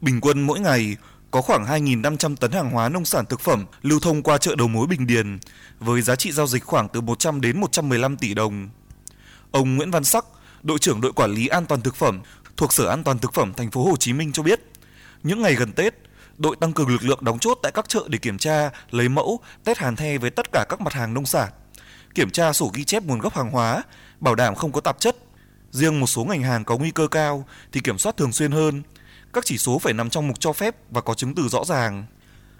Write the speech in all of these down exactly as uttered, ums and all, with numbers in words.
Bình quân mỗi ngày có khoảng hai nghìn năm trăm tấn hàng hóa nông sản thực phẩm lưu thông qua chợ đầu mối Bình Điền với giá trị giao dịch khoảng từ một trăm đến một trăm mười lăm tỷ đồng. Ông Nguyễn Văn Sắc, đội trưởng đội quản lý an toàn thực phẩm thuộc Sở An toàn thực phẩm thành phố Hồ Chí Minh cho biết, những ngày gần Tết, đội tăng cường lực lượng đóng chốt tại các chợ để kiểm tra, lấy mẫu, test hàn the với tất cả các mặt hàng nông sản, kiểm tra sổ ghi chép nguồn gốc hàng hóa, bảo đảm không có tạp chất. Riêng một số ngành hàng có nguy cơ cao thì kiểm soát thường xuyên hơn. Các chỉ số phải nằm trong mục cho phép và có chứng từ rõ ràng.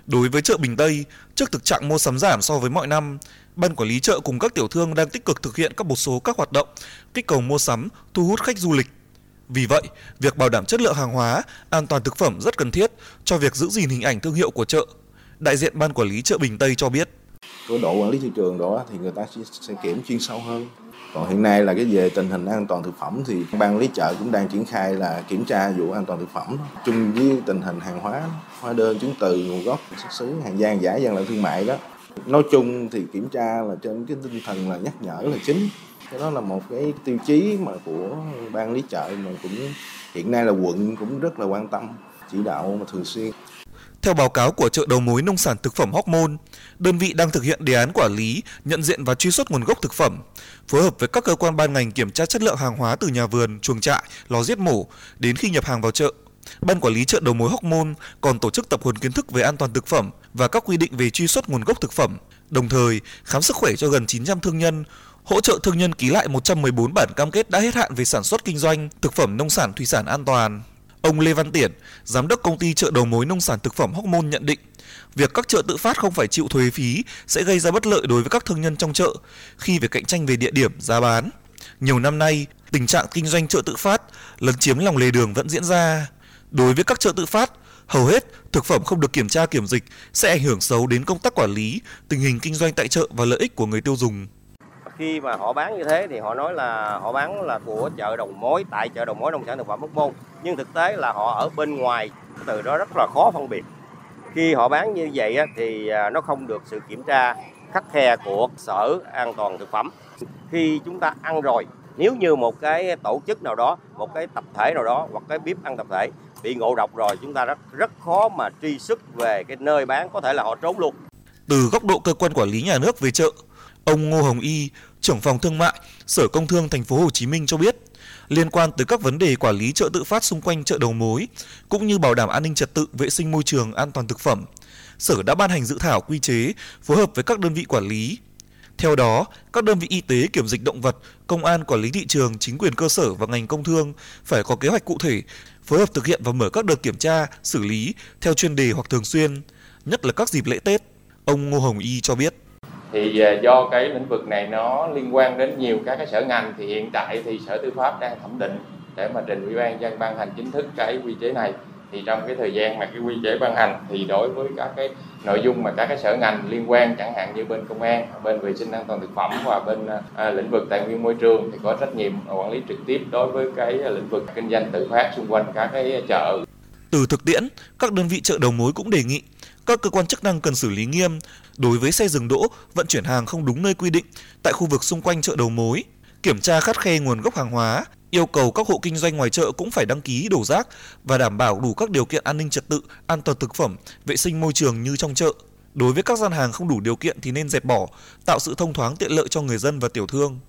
Đối với chợ Bình Tây, trước thực trạng mua sắm giảm so với mọi năm, ban quản lý chợ cùng các tiểu thương đang tích cực thực hiện các một số các hoạt động kích cầu mua sắm, thu hút khách du lịch. Vì vậy, việc bảo đảm chất lượng hàng hóa, an toàn thực phẩm rất cần thiết cho việc giữ gìn hình ảnh thương hiệu của chợ. Đại diện ban quản lý chợ Bình Tây cho biết. Cái độ quản lý thị trường đó thì người ta sẽ kiểm chuyên sâu hơn. Còn hiện nay là cái về tình hình an toàn thực phẩm thì ban quản lý chợ cũng đang triển khai là kiểm tra vụ an toàn thực phẩm chung với tình hình hàng hóa, hóa đơn, chứng từ, nguồn gốc, xuất xứ, hàng gian, giả, gian lận thương mại đó. Nói chung thì kiểm tra là trên cái tinh thần là nhắc nhở là chính. Cái đó là một cái tiêu chí mà của ban lý chợ mà cũng hiện nay là quận cũng rất là quan tâm, chỉ đạo mà thường xuyên. Theo báo cáo của chợ đầu mối nông sản thực phẩm Hóc Môn, đơn vị đang thực hiện đề án quản lý, nhận diện và truy xuất nguồn gốc thực phẩm, phối hợp với các cơ quan ban ngành kiểm tra chất lượng hàng hóa từ nhà vườn, chuồng trại, lò giết mổ đến khi nhập hàng vào chợ. Ban quản lý chợ đầu mối Hóc Môn còn tổ chức tập huấn kiến thức về an toàn thực phẩm và các quy định về truy xuất nguồn gốc thực phẩm, đồng thời khám sức khỏe cho gần chín trăm thương nhân, hỗ trợ thương nhân ký lại một trăm mười bốn bản cam kết đã hết hạn về sản xuất kinh doanh thực phẩm nông sản thủy sản an toàn. Ông Lê Văn Tiển, giám đốc công ty chợ đầu mối nông sản thực phẩm Hóc Môn nhận định, việc các chợ tự phát không phải chịu thuế phí sẽ gây ra bất lợi đối với các thương nhân trong chợ khi phải cạnh tranh về địa điểm, giá bán. Nhiều năm nay, tình trạng kinh doanh chợ tự phát lấn chiếm lòng lề đường vẫn diễn ra. Đối với các chợ tự phát, hầu hết thực phẩm không được kiểm tra kiểm dịch sẽ ảnh hưởng xấu đến công tác quản lý, tình hình kinh doanh tại chợ và lợi ích của người tiêu dùng. Khi mà họ bán như thế thì họ nói là họ bán là của chợ đầu mối, tại chợ đầu mối nông sản thực phẩm Hóc Môn, nhưng thực tế là họ ở bên ngoài, từ đó rất là khó phân biệt. Khi họ bán như vậy thì nó không được sự kiểm tra khắt khe của Sở An toàn thực phẩm. Khi chúng ta ăn rồi, nếu như một cái tổ chức nào đó, một cái tập thể nào đó hoặc cái bếp ăn tập thể bị ngộ độc rồi, chúng ta rất rất khó mà truy xuất về cái nơi bán, có thể là họ trốn luôn. Từ góc độ cơ quan quản lý nhà nước về chợ, ông Ngô Hồng Y, trưởng phòng thương mại, Sở Công Thương thành phố Hồ Chí Minh cho biết, liên quan tới các vấn đề quản lý chợ tự phát xung quanh chợ đầu mối cũng như bảo đảm an ninh trật tự, vệ sinh môi trường, an toàn thực phẩm, Sở đã ban hành dự thảo quy chế phối hợp với các đơn vị quản lý. Theo đó, các đơn vị y tế, kiểm dịch động vật, công an, quản lý thị trường, chính quyền cơ sở và ngành công thương phải có kế hoạch cụ thể, phối hợp thực hiện và mở các đợt kiểm tra, xử lý theo chuyên đề hoặc thường xuyên, nhất là các dịp lễ Tết, ông Ngô Hồng Y cho biết. Thì do cái lĩnh vực này nó liên quan đến nhiều các cái sở ngành thì hiện tại thì Sở Tư pháp đang thẩm định để mà trình Ủy ban dân ban hành chính thức cái quy chế này. Thì trong cái thời gian mà cái quy chế ban hành thì đối với các cái nội dung mà các cái sở ngành liên quan, chẳng hạn như bên công an, bên vệ sinh an toàn thực phẩm và bên à, lĩnh vực tài nguyên môi trường thì có trách nhiệm quản lý trực tiếp đối với cái lĩnh vực kinh doanh tự phát xung quanh các cái chợ. Từ thực tiễn, các đơn vị chợ đầu mối cũng đề nghị các cơ quan chức năng cần xử lý nghiêm đối với xe dừng đỗ, vận chuyển hàng không đúng nơi quy định tại khu vực xung quanh chợ đầu mối, kiểm tra khắt khe nguồn gốc hàng hóa, yêu cầu các hộ kinh doanh ngoài chợ cũng phải đăng ký đổ rác và đảm bảo đủ các điều kiện an ninh trật tự, an toàn thực phẩm, vệ sinh môi trường như trong chợ. Đối với các gian hàng không đủ điều kiện thì nên dẹp bỏ, tạo sự thông thoáng tiện lợi cho người dân và tiểu thương.